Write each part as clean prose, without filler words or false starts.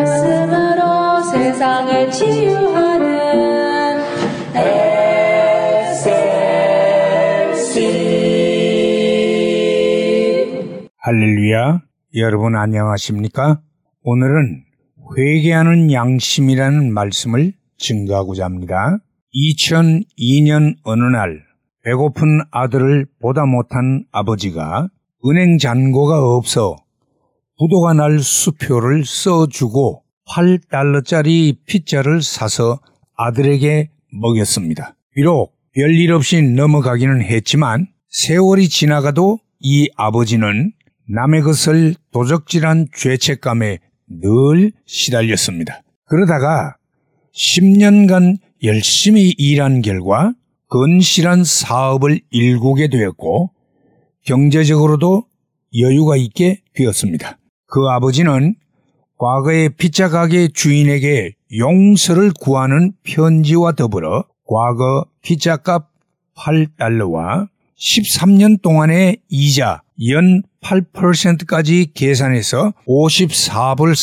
말씀으로 세상을 치유하는 SMC. 할렐루야, 여러분 안녕하십니까? 오늘은 회개하는 양심이라는 말씀을 증거하고자 합니다. 2002년 어느 날 배고픈 아들을 보다 못한 아버지가 은행 잔고가 없어 부도가 날 수표를 써주고 8달러짜리 피자를 사서 아들에게 먹였습니다. 비록 별일 없이 넘어가기는 했지만 세월이 지나가도 이 아버지는 남의 것을 도적질한 죄책감에 늘 시달렸습니다. 그러다가 10년간 열심히 일한 결과 건실한 사업을 일구게 되었고 경제적으로도 여유가 있게 되었습니다. 그 아버지는 과거의 피자 가게 주인에게 용서를 구하는 편지와 더불어 과거 피자값 8달러와 13년 동안의 이자 연 8%까지 계산해서 54불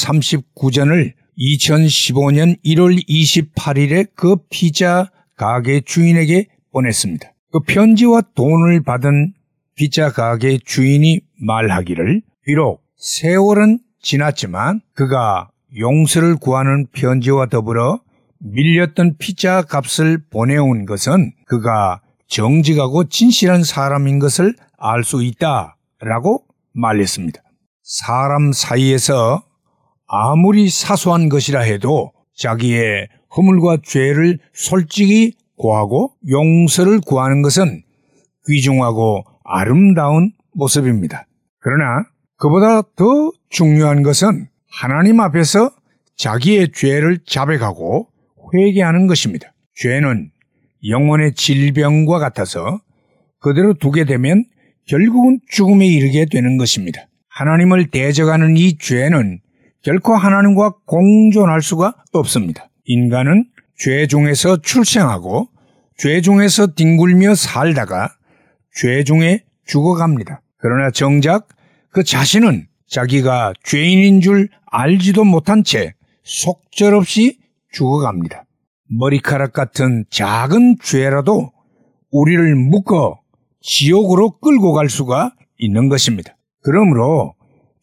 39전을 2015년 1월 28일에 그 피자 가게 주인에게 보냈습니다. 그 편지와 돈을 받은 피자 가게 주인이 말하기를 비록 세월은 지났지만 그가 용서를 구하는 편지와 더불어 밀렸던 피자 값을 보내온 것은 그가 정직하고 진실한 사람인 것을 알 수 있다라고 말했습니다. 사람 사이에서 아무리 사소한 것이라 해도 자기의 허물과 죄를 솔직히 고하고 용서를 구하는 것은 귀중하고 아름다운 모습입니다. 그러나 그보다 더 중요한 것은 하나님 앞에서 자기의 죄를 자백하고 회개하는 것입니다. 죄는 영혼의 질병과 같아서 그대로 두게 되면 결국은 죽음에 이르게 되는 것입니다. 하나님을 대적하는 이 죄는 결코 하나님과 공존할 수가 없습니다. 인간은 죄 중에서 출생하고 죄 중에서 뒹굴며 살다가 죄 중에 죽어갑니다. 그러나 정작 그 자신은 자기가 죄인인 줄 알지도 못한 채 속절없이 죽어갑니다. 머리카락 같은 작은 죄라도 우리를 묶어 지옥으로 끌고 갈 수가 있는 것입니다. 그러므로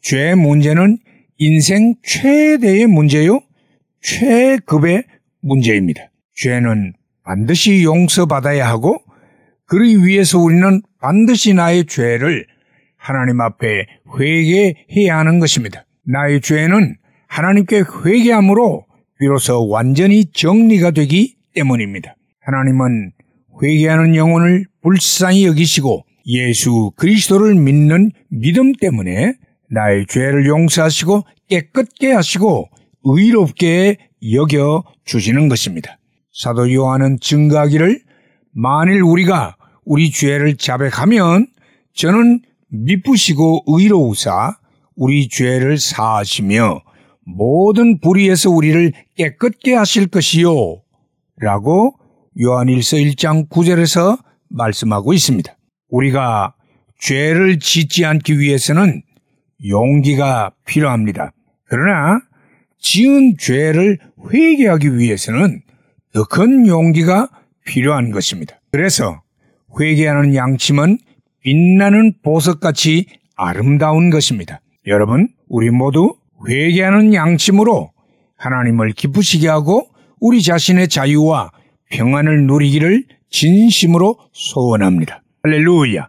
죄 문제는 인생 최대의 문제요, 최급의 문제입니다. 죄는 반드시 용서받아야 하고 그를 위해서 우리는 반드시 나의 죄를 하나님 앞에 회개해야 하는 것입니다. 나의 죄는 하나님께 회개함으로 비로소 완전히 정리가 되기 때문입니다. 하나님은 회개하는 영혼을 불쌍히 여기시고 예수 그리스도를 믿는 믿음 때문에 나의 죄를 용서하시고 깨끗게 하시고 의롭게 여겨주시는 것입니다. 사도 요한은 증거하기를 만일 우리가 우리 죄를 자백하면 저는 미쁘시고 의로우사 우리 죄를 사하시며 모든 불의에서 우리를 깨끗게 하실 것이요 라고 요한일서 1장 9절에서 말씀하고 있습니다. 우리가 죄를 짓지 않기 위해서는 용기가 필요합니다. 그러나 지은 죄를 회개하기 위해서는 더 큰 용기가 필요한 것입니다. 그래서 회개하는 양심은 빛나는 보석같이 아름다운 것입니다. 여러분, 우리 모두 회개하는 양심으로 하나님을 기쁘시게 하고 우리 자신의 자유와 평안을 누리기를 진심으로 소원합니다. 할렐루야!